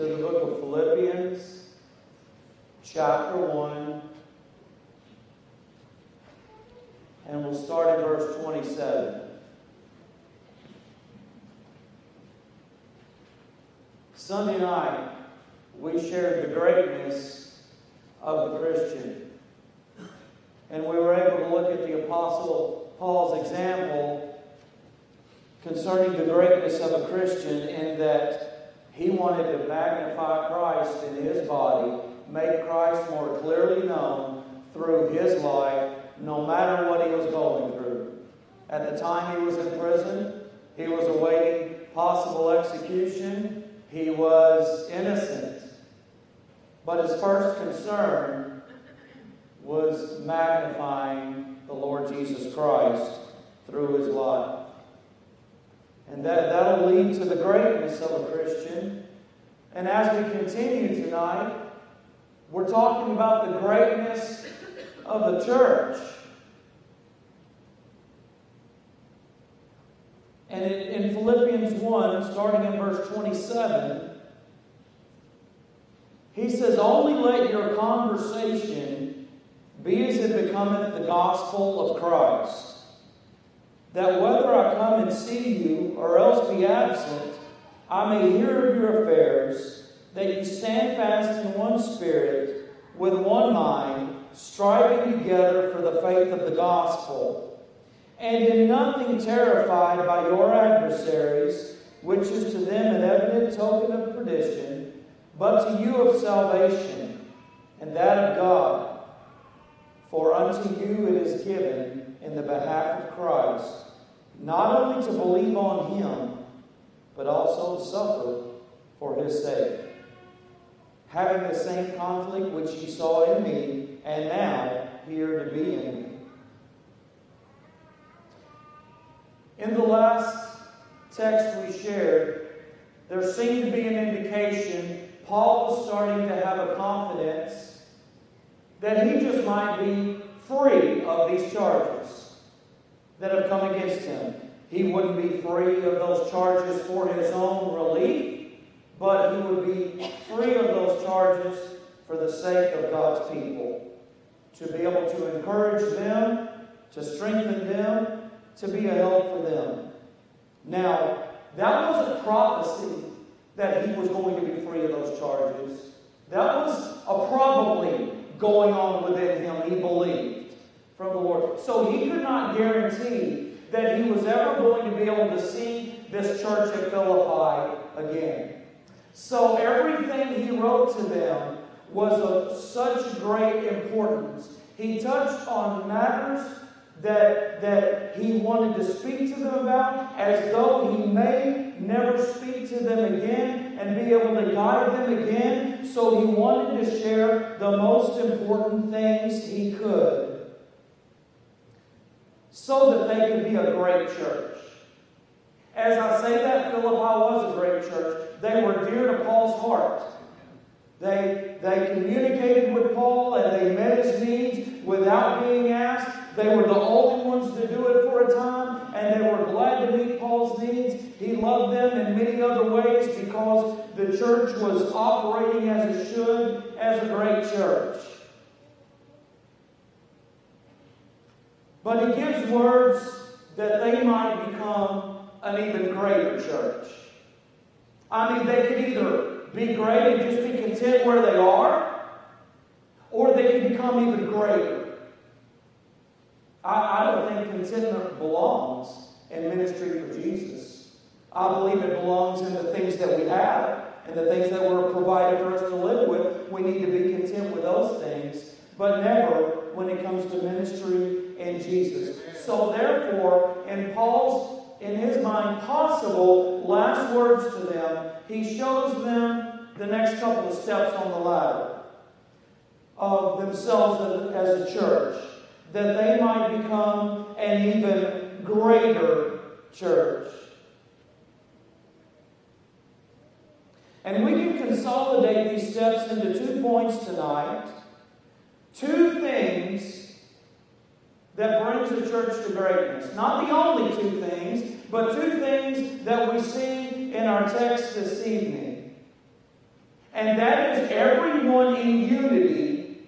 to the book of Philippians, chapter 1, and we'll start at verse 27. Sunday night, we shared the greatness of the Christian, and we were able to look at the Apostle Paul's example concerning the greatness of a Christian, in that he wanted to magnify Christ in his body, make Christ more clearly known through his life, no matter what he was going through. At the time he was in prison, he was awaiting possible execution. He was innocent. But his first concern was magnifying the Lord Jesus Christ through his life. And that'll lead to the greatness of a Christian. And as we continue tonight, we're talking about the greatness of the church. And in Philippians 1, starting in verse 27, he says, "Only let your conversation be as it becometh the gospel of Christ, that whether I come and see you or else be absent, I may hear of your affairs, that you stand fast in one spirit, with one mind, striving together for the faith of the gospel, and in nothing terrified by your adversaries, which is to them an evident token of perdition, but to you of salvation, and that of God. For unto you it is given in the behalf of Christ, not only to believe on him, but also to suffer for his sake, having the same conflict which ye saw in me, and now here to be in me." In the last text we shared, there seemed to be an indication Paul was starting to have a confidence that he just might be free of these charges that have come against him. He wouldn't be free of those charges for his own relief, but he would be free of those charges for the sake of God's people, to be able to encourage them, to strengthen them, to be a help for them. Now, that was a prophecy that he was going to be free of those charges. That was a probably going on within him, he believed, from the Lord. So he could not guarantee that he was ever going to be able to see this church at Philippi again. So everything he wrote to them was of such great importance. He touched on matters that he wanted to speak to them about, as though he may never speak to them again and be able to guide them again. So he wanted to share the most important things he could, so that they could be a great church. As I say that, Philippi was a great church. They were dear to Paul's heart. They communicated with Paul, and they met his needs without being asked. They were the only ones to do it for a time, and they were glad to meet Paul's needs. He loved them in many other ways because the church was operating as it should, as a great church. But he gives words that they might become an even greater church. I mean, they could either be great and just be content where they are, or they could become even greater. I don't think contentment belongs in ministry for Jesus. I believe it belongs in the things that we have and the things that were provided for us to live with. We need to be content with those things, but never when it comes to ministry and Jesus. So therefore, in Paul's, in his mind, possible last words to them, he shows them the next couple of steps on the ladder of themselves as a church, that they might become an even greater church. And we can consolidate these steps into 2 points tonight. 2 things that brings the church to greatness. Not the only 2 things, but 2 things that we see in our text this evening. and that is everyone in unity.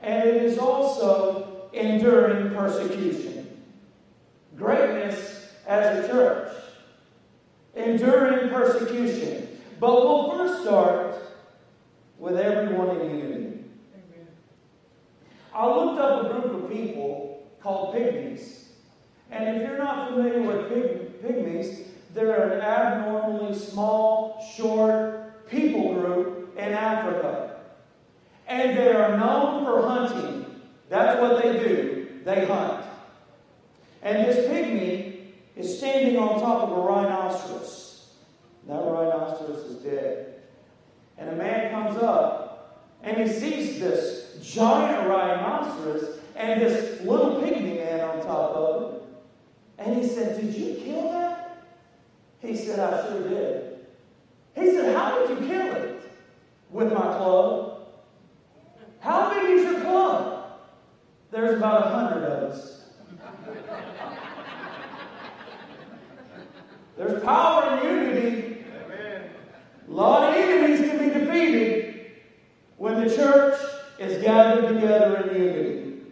And it is also enduring persecution. Greatness as a church. Enduring persecution. But we'll first start with everyone in unity. Amen. I looked up a group of people called pygmies. And if you're not familiar with pygmies, they're an abnormally small, short people group in Africa. And they are known for hunting. That's what they do. They hunt. And this pygmy is standing on top of a rhinoceros. That rhinoceros is dead. And a man comes up and he sees this giant rhinoceros and this little pygmy man on top of it. And he said, "Did you kill that?" He said, "I sure did." He said, "How did you kill it?" "With my club." "How big is your club?" "There's about 100 of us." There's power in unity. Amen. A lot of enemies can be defeated when the church is gathered together in unity.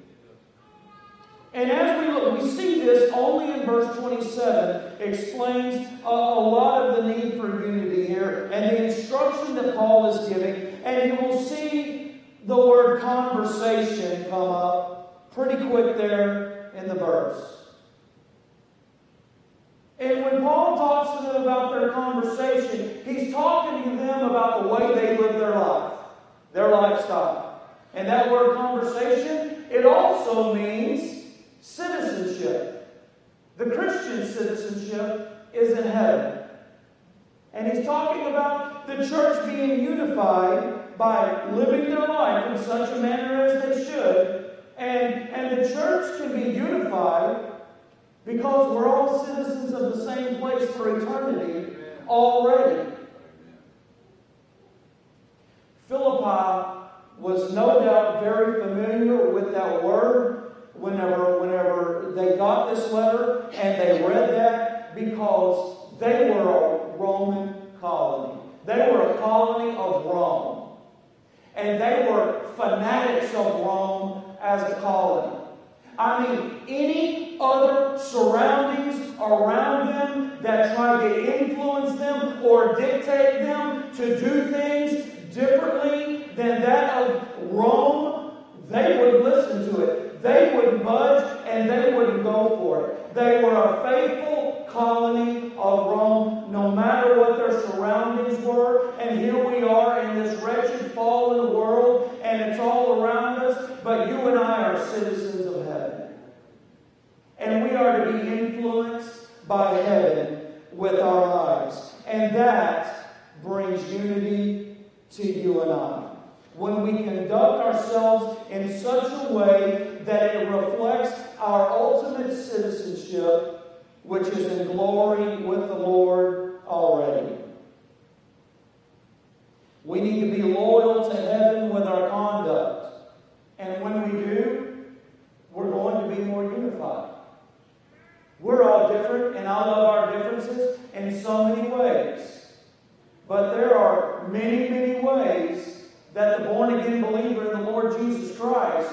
And as we look, we see this only in verse 27 explains a lot of the need for unity here and the instruction that Paul is giving. And you will see the word conversation come up pretty quick there in the verse. And when Paul talks to them about their conversation, he's talking to them about the way they live their life, their lifestyle. And that word conversation, it also means citizenship. The Christian citizenship is in heaven. And he's talking about the church being unified by living their life in such a manner as they should. And the church can be unified because we're all citizens of the same place for eternity already. Philippi was no doubt very familiar with that word whenever they got this letter and they read that, because they were a Roman colony. They were a colony of Rome. And they were fanatics of Rome as a colony. I mean, any other surroundings around them that tried to influence them or dictate them to do things differently than that of Rome, they would listen to it. They would budge and they would go for it. They were a faithful colony of Rome, no matter what their surroundings were. And here we are in this wretched, fallen world, and it's all around us. But you and I are citizens of heaven. And we are to be influenced by heaven with our lives. And that brings unity to you and I. When we conduct ourselves in such a way that it reflects our ultimate citizenship, which is in glory with the Lord already. We need to be loyal to heaven with our conduct. And when we do, we're going to be more unified. We're all different, and I love our differences in so many ways. But there are many, many ways that the born-again believer in the Lord Jesus Christ,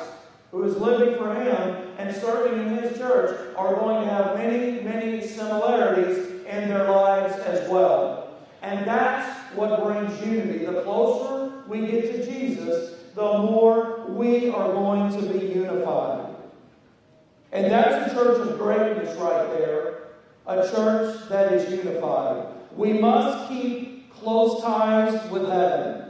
who is living for Him and serving in His church, are going to have many, many similarities in their lives as well. And that's what brings unity. The closer we get to Jesus, the more we are going to be unified. And that's a church of greatness right there, a church that is unified. We must keep close ties with heaven.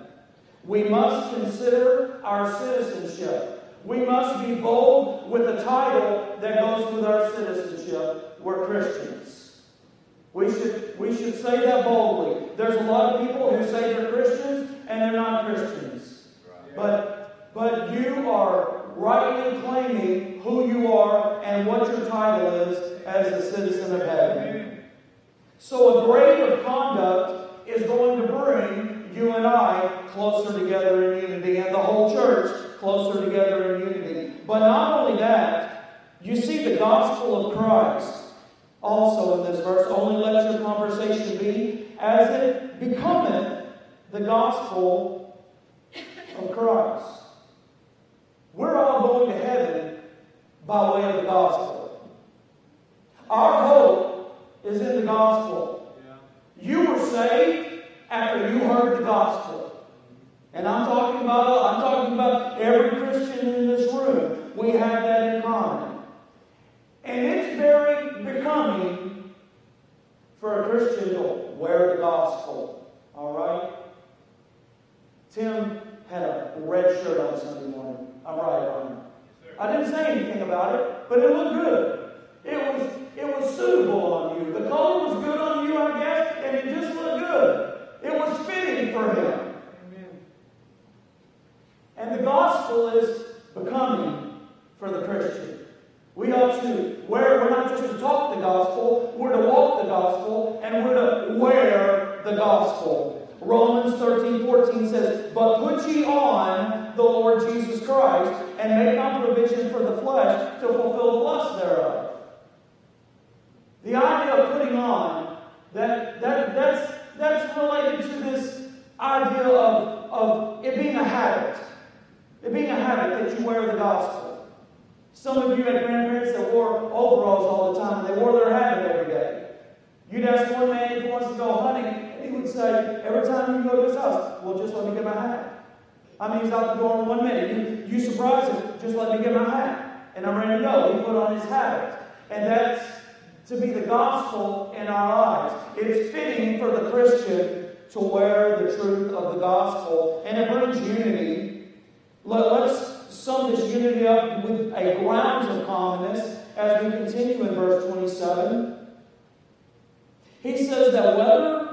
We must consider our citizenship. We must be bold with the title that goes with our citizenship. We're Christians. We should say that boldly. There's a lot of people who say they're Christians and they're not Christians. Right. But you are rightly claiming who you are and what your title is as a citizen of heaven. So a grade of conduct is going to bring you and I closer together in unity, and the whole church closer together in unity. But not only that, you see the gospel of Christ also in this verse, only let your conversation be as it becometh the gospel of Christ. We're all going to heaven by way of the gospel. Our hope is in the gospel. Yeah. You were saved after you heard the gospel. And I'm talking about every Christian in this room. We have that in common. And it's very becoming for a Christian to wear the gospel. All right? Tim had a red shirt on Sunday morning. I'm right on him. I didn't say anything about it, but it looked good. It was suitable on you. The color was good on you, I guess, and it just looked good. It was fitting for him. And the gospel is becoming for the Christian. We ought to wear, we're not just to talk the gospel, we're to walk the gospel, and we're to wear the gospel. Romans 13:14 says, "But put ye on the Lord Jesus Christ, and make not provision for the flesh to fulfill the lust thereof." The idea of putting on, that's related to this idea of it being a habit. It being a habit that you wear the gospel. Some of you had grandparents that wore overalls all the time, and they wore their habit every day. You'd ask one man if he wants to go hunting, and he would say, every time you go to his house, well, just let me get my hat. I mean, he's out the door in 1 minute. You surprise him, just let me get my hat. And I'm ready to go. He put on his habit. And that's to be the gospel in our lives. It's fitting for the Christian to wear the truth of the gospel, and it brings unity. Let's sum this unity up with a grounds of commonness as we continue in verse 27. He says that whether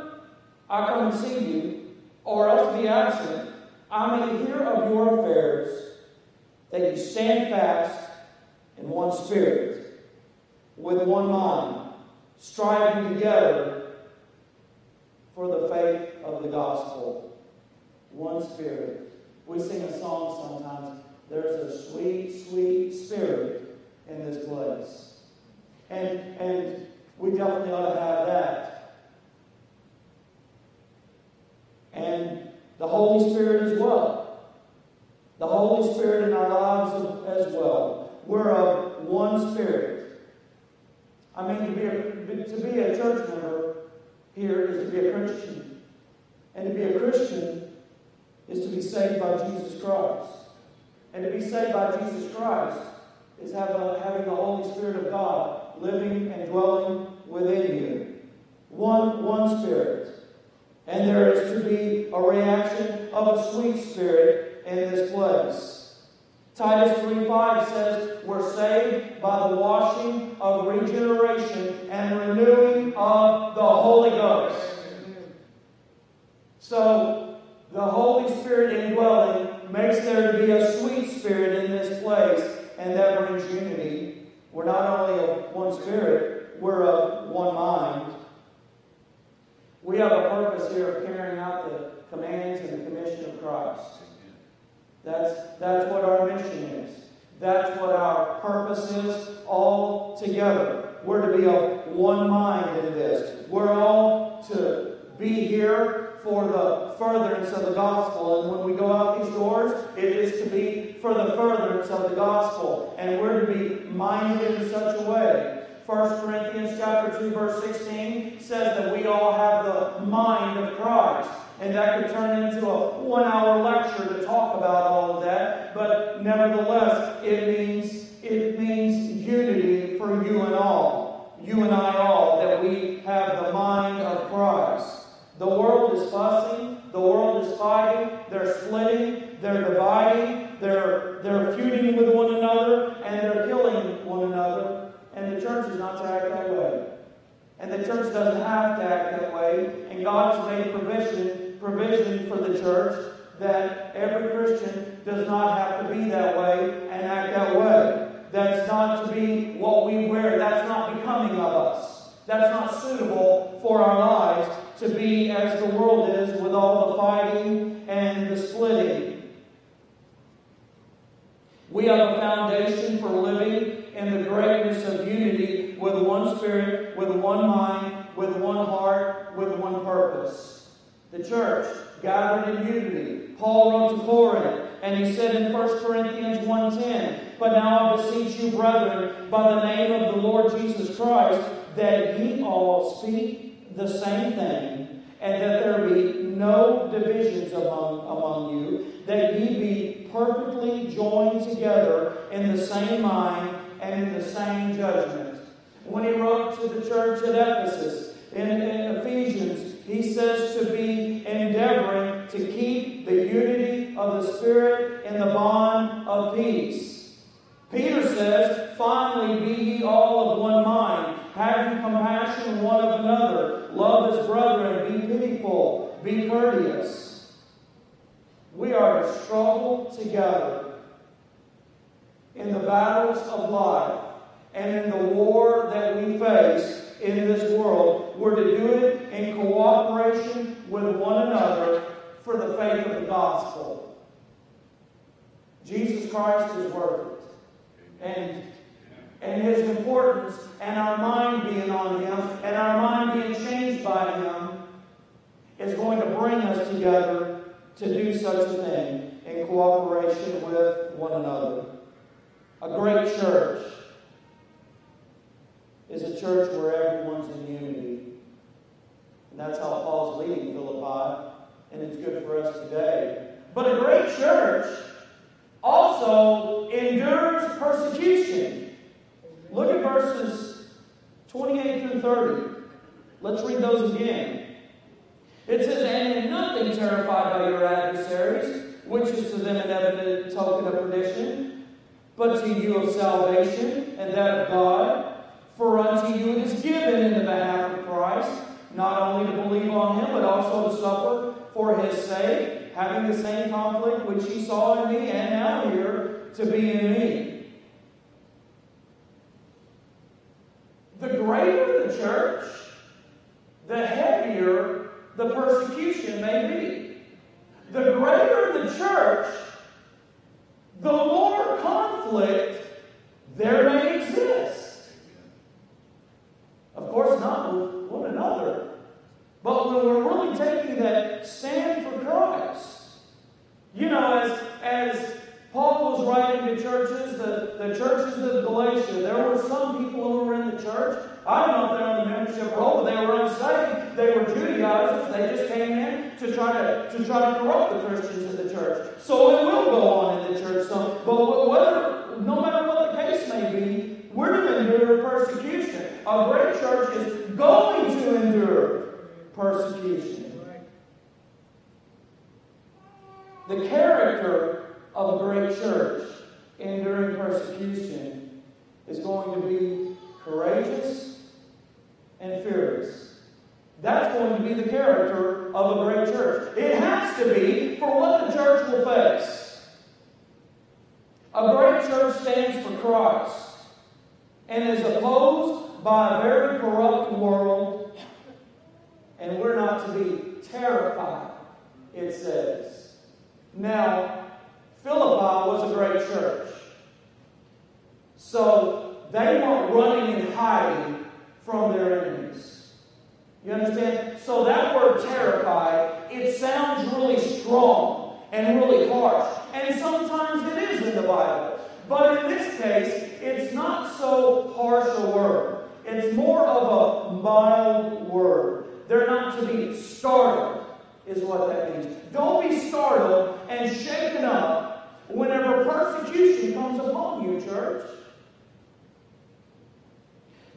I come and see you, or else be absent, I may hear of your affairs, that you stand fast in one spirit, with one mind, striving together for the faith of the gospel. One spirit. We sing a song sometimes, there's a sweet, sweet spirit in this place. And we definitely ought to have that. And the Holy Spirit as well. The Holy Spirit in our lives as well. We're of one spirit. I mean, to be a church member here is to be a Christian. And to be a Christian is to be saved by Jesus Christ. And to be saved by Jesus Christ is having the Holy Spirit of God living and dwelling within you. One spirit. And there is to be a reaction of a sweet spirit in this place. Titus 3:5 says, we're saved by the washing of regeneration and renewing of the Holy Ghost. So, the Holy Spirit indwelling makes there to be a sweet spirit in this place, and that brings unity. We're not only of one spirit, we're of one mind. We have a purpose here of carrying out the commands and the commission of Christ. That's what our mission is. That's what our purpose is all together. We're to be of one mind in this. We're all to be here for the furtherance of the gospel. And when we go out these doors, it is to be for the furtherance of the gospel. And we're to be minded in such a way. 1 Corinthians chapter 2, verse 16 says that we all have the mind of Christ. And that could turn into a one-hour lecture to talk about all of that. But nevertheless, it means unity for you and all. You and I all, that we have the mind of Christ. The world is fussing. The world is fighting. They're splitting. They're dividing. They're feuding with one another. And they're killing one another. And the church is not to act that way. And the church doesn't have to act that way. And God has made provision for the church that every Christian does not have to be that way and act that way. That's not to be what we wear. That's not becoming of us. That's not suitable for our lives. To be as the world is with all the fighting and the splitting. We have a foundation for living in the greatness of unity with one spirit, with one mind, with one heart, with one purpose. The church gathered in unity. Paul wrote to Corinth, and he said in 1 Corinthians 1:10, "But now I beseech you, brethren, by the name of the Lord Jesus Christ, that ye all speak the same thing, and that there be no divisions among you, that ye be perfectly joined together in the same mind and in the same judgment." When he wrote to the church at Ephesus, in Ephesians, he says to be endeavoring to keep the unity of the Spirit in the bond of peace. Peter says, "Finally be ye all of one mind, having compassion one of another, love as brethren, be pitiful, be courteous." We are to struggle together in the battles of life and in the war that we face in this world. We're to do it in cooperation with one another for the faith of the gospel. Jesus Christ is worth it. And His importance, and our mind being on Him, and our mind being changed by Him, is going to bring us together to do such a thing in cooperation with one another. A great church is a church where everyone's in unity. And that's how Paul's leading Philippi, and it's good for us today. But a great church also endures persecution. Look at verses 28 through 30. Let's read those again. It says, "And in nothing terrified by your adversaries, which is to them an evident token of perdition, but to you of salvation, and that of God. For unto you it is given in the behalf of Christ, not only to believe on Him, but also to suffer for His sake, having the same conflict which ye saw in me, and now here to be in me." The greater the church, the heavier the persecution may be. The greater the church, the more conflict there may exist. Of course, not with one another, but when we're really taking that stand for Christ. You know, as Paul was writing to churches, the churches of Galatia, there were some people who were in the church. I don't know if they were on the membership roll, but they were unsaved. They were Judaizers. They just came in to try to corrupt the Christians in the church. So it will go on in the church. So, but no matter what the case may be, we're going to endure persecution. A great church is going to endure persecution. The character of a great church enduring persecution is going to be courageous and fearless. That's going to be the character of a great church. It has to be for what the church will face. A great church stands for Christ and is opposed by a very corrupt world, and we're not to be terrified, it says. Now, Philippi was a great church. So they weren't running and hiding from their enemies. You understand? So that word terrified, it sounds really strong and really harsh. And sometimes it is in the Bible. But in this case, it's not so harsh a word. It's more of a mild word. They're not to be startled, is what that means. Don't be startled and shaken up whenever persecution comes upon you, church.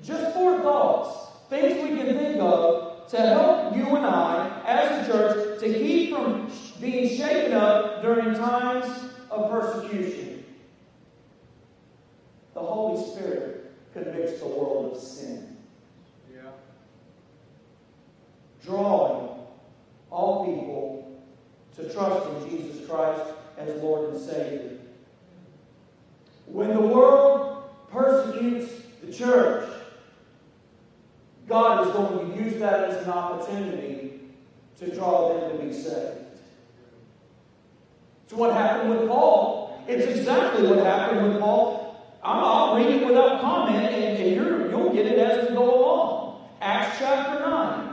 Just four thoughts, things we can think of to help you and I, as a church, to keep from being shaken up during times of persecution. The Holy Spirit convicts the world of sin. Yeah. Drawing all people to trust in Jesus Christ as Lord and Savior. When the world persecutes the church, God is going to use that as an opportunity to draw them to be saved. It's what happened with Paul. It's exactly what happened with Paul. I'll read it without comment, and you'll get it as we go along. Acts chapter 9.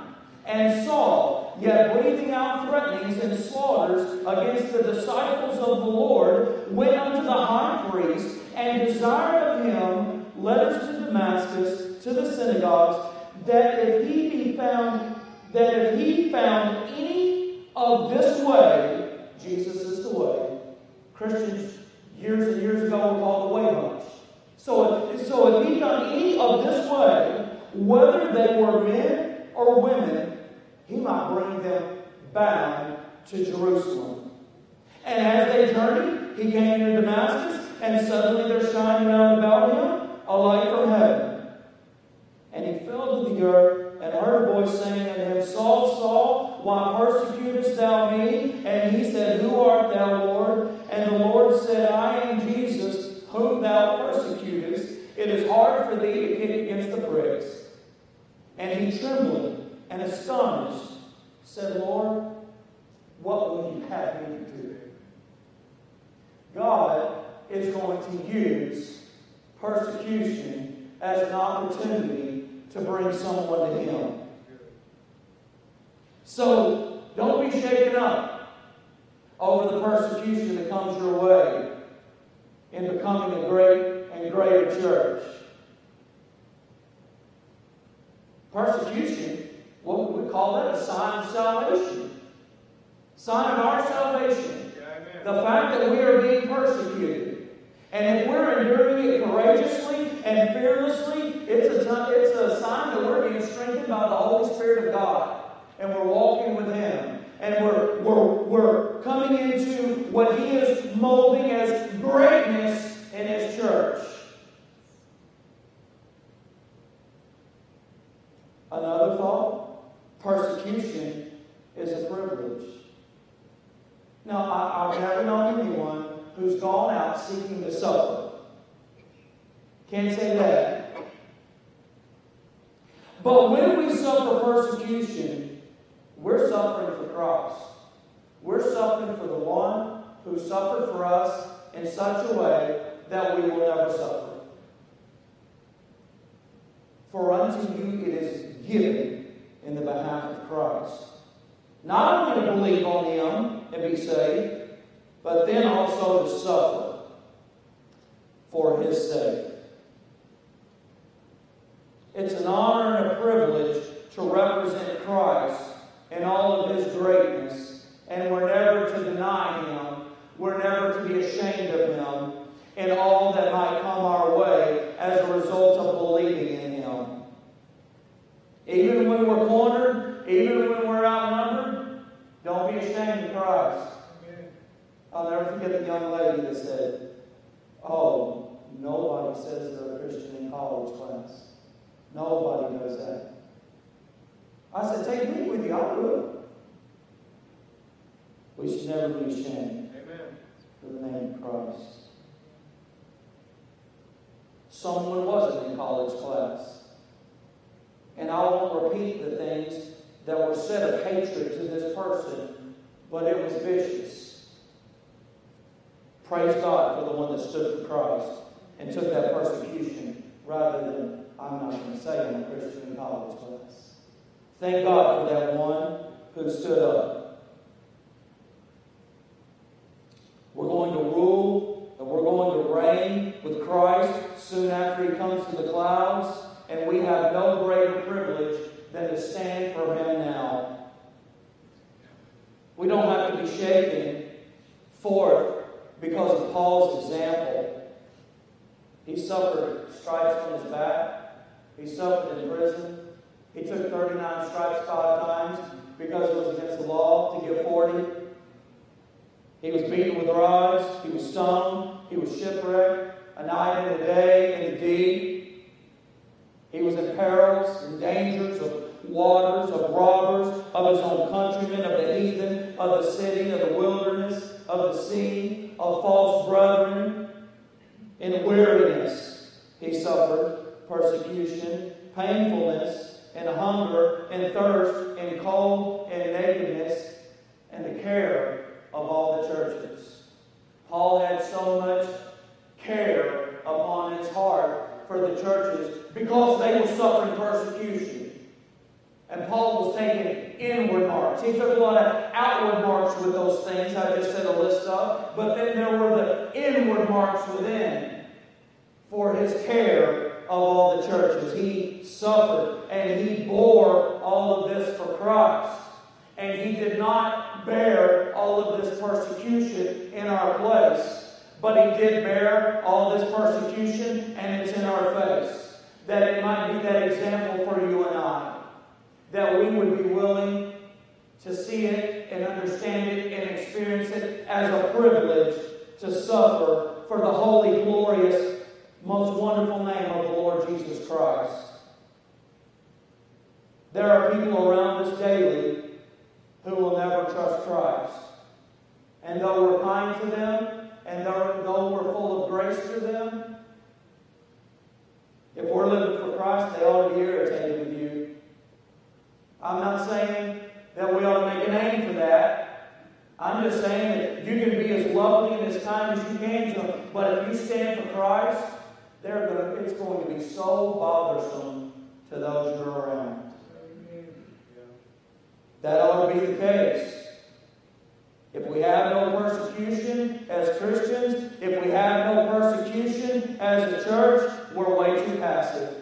And Saul, yet breathing out threatenings and slaughters against the disciples of the Lord, went unto the high priest, and desired of him letters to Damascus, to the synagogues, that if he found any of this way, Jesus is the way. Christians years and years ago were called the way hunters. So if he found any of this way, whether they were men or women, he might bring them bound to Jerusalem. And as they journeyed, he came to Damascus, and suddenly there shined round about him a light from heaven. And he fell to the earth, and heard a voice saying unto him, Saul, Saul, why persecutest thou me? And he said, Who art thou, Lord? And the Lord said, I am Jesus, whom thou persecutest. It is hard for thee to kick against the pricks. And he trembling and astonished said, Lord, what will you have me to do? God is going to use persecution as an opportunity to bring someone to Him. So, don't be shaken up over the persecution that comes your way in becoming a great and greater church. Persecution, what would we call that? A sign of salvation. Sign of our salvation. Yeah, the fact that we are being persecuted. And if we're enduring it courageously and fearlessly, it's a sign that we're being strengthened by the Holy Spirit of God. And we're walking with Him. And we're coming into what He is molding as greatness in His church. Another thought, persecution is a privilege. Now, I've never known anyone who's gone out seeking to suffer. Can't say that. But when we suffer persecution, we're suffering for Christ. We're suffering for the one who suffered for us in such a way that we will never suffer. For unto you it is given in the behalf of Christ, not only to believe on Him and be saved, but then also to suffer for His sake. It's an honor and a privilege to represent Christ and all of His greatness, and we're never to deny Him, we're never to be ashamed of Him, and all that might come our way as a result of believing in Him. Even when we're cornered, even when we're outnumbered, don't be ashamed of Christ. Amen. I'll never forget the young lady that said, oh, nobody says they're a Christian in college class. Nobody knows that. I said, take me with you, I will. We should never be ashamed. Amen. For the name of Christ. Someone wasn't in college class. And I won't repeat the things that were said of hatred to this person, but it was vicious. Praise God for the one that stood for Christ and took that persecution rather than, I'm not going to say I'm a Christian in college class. Thank God for that one who stood up. We're going to rule and we're going to reign with Christ soon after He comes to the clouds, and we have no greater privilege than to stand for Him now. We don't have to be shaken forth because of Paul's example. He suffered stripes on his back. He suffered in prison. He took 39 stripes 5 times because it was against the law to give 40. He was beaten with rods. He was stoned. He was shipwrecked. A night and a day and a deep. He was in perils and dangers of waters, of robbers, of his own countrymen, of the heathen, of the city, of the wilderness, of the sea, of false brethren. In weariness he suffered persecution, painfulness, and hunger, and thirst, and cold, and nakedness, and the care of all the churches. Paul had so much care upon his taking inward marks. He took a lot of outward marks with those things I just said a list of, but then there were the inward marks within for his care of all the churches. He suffered and he bore all of this for Christ. And he did not bear all of this persecution in our place, but he did bear all this persecution, and it's in our face. That it might be that example for you and I, that we would be willing to see it and understand it and experience it as a privilege to suffer for the holy, glorious, most wonderful name of the Lord Jesus Christ. There are people around us daily who will never trust Christ. And though we're kind to them, and though we're full of grace to them, if we're living for Christ, they ought to be irritated with you. I'm not saying that we ought to make a name for that. I'm just saying that you can be as lovely and as kind as you can to them, but if you stand for Christ, it's going to be so bothersome to those you're around. That ought to be the case. If we have no persecution as Christians, if we have no persecution as a church, we're way too passive.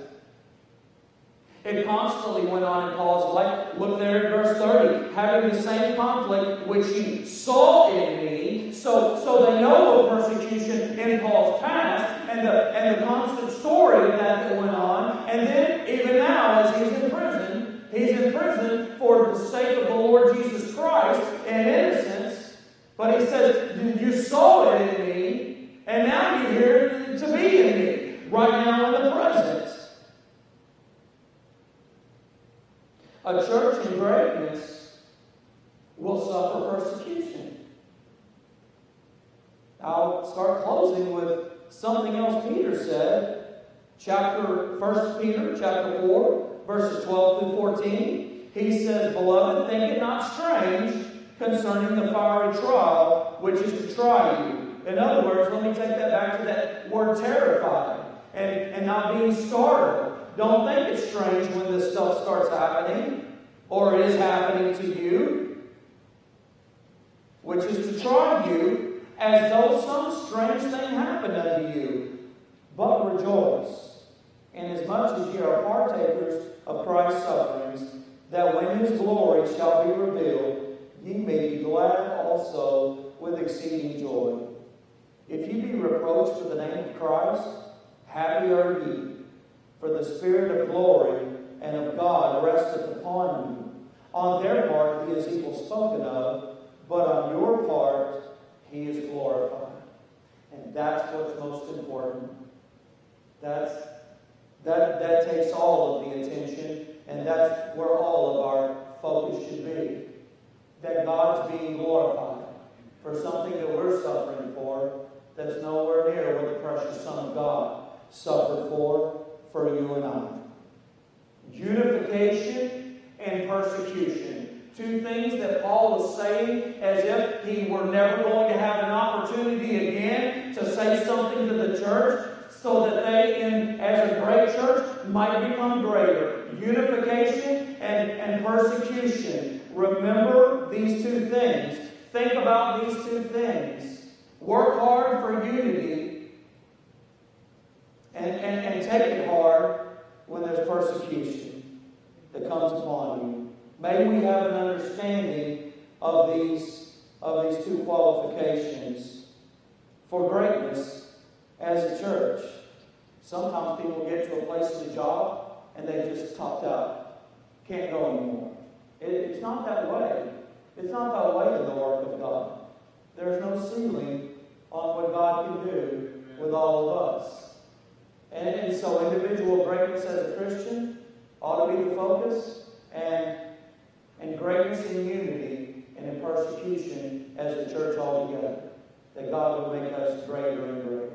It constantly went on in Paul's life. Look there at verse 30. Having the same conflict which you saw in me. So they know of persecution in Paul's past and the constant story of that went on. And then even now as he's in prison, he's in prison for the sake of the Lord Jesus Christ and innocence. But he says, you saw it in me, and now you're here to be in me, right now in the present. A church in greatness will suffer persecution. I'll start closing with something else Peter said. 1 Peter chapter 4. Verses 12 through 14, he says, Beloved, think it not strange concerning the fiery trial which is to try you. In other words, let me take that back to that word terrified and not being startled. Don't think it's strange when this stuff starts happening or is happening to you, which is to try you as though some strange thing happened unto you. But rejoice. And as much as ye are partakers of Christ's sufferings, that when his glory shall be revealed, ye may be glad also with exceeding joy. If ye be reproached for the name of Christ, happy are ye, for the Spirit of glory and of God resteth upon you. On their part he is evil spoken of, but on your part he is glorified. And that's what's most important. That takes all of the attention, and that's where all of our focus should be. That God's being glorified for something that we're suffering for that's nowhere near what the precious Son of God suffered for you and I. Unification and persecution. Two things that Paul was saying as if he were never going to have an opportunity again to say something to the church, so that they, as a great church, might become greater. Unification and persecution. Remember these two things. Think about these two things. Work hard for unity and take it hard when there's persecution that comes upon you. May we have an understanding of these two qualifications for greatness. As a church, sometimes people get to a place in the job and they just topped out. Can't go anymore. It's not that way. It's not that way in the work of God. There's no ceiling on what God can do with all of us. And so individual greatness as a Christian ought to be the focus, and greatness in unity and in persecution as a church altogether. That God will make us greater and greater.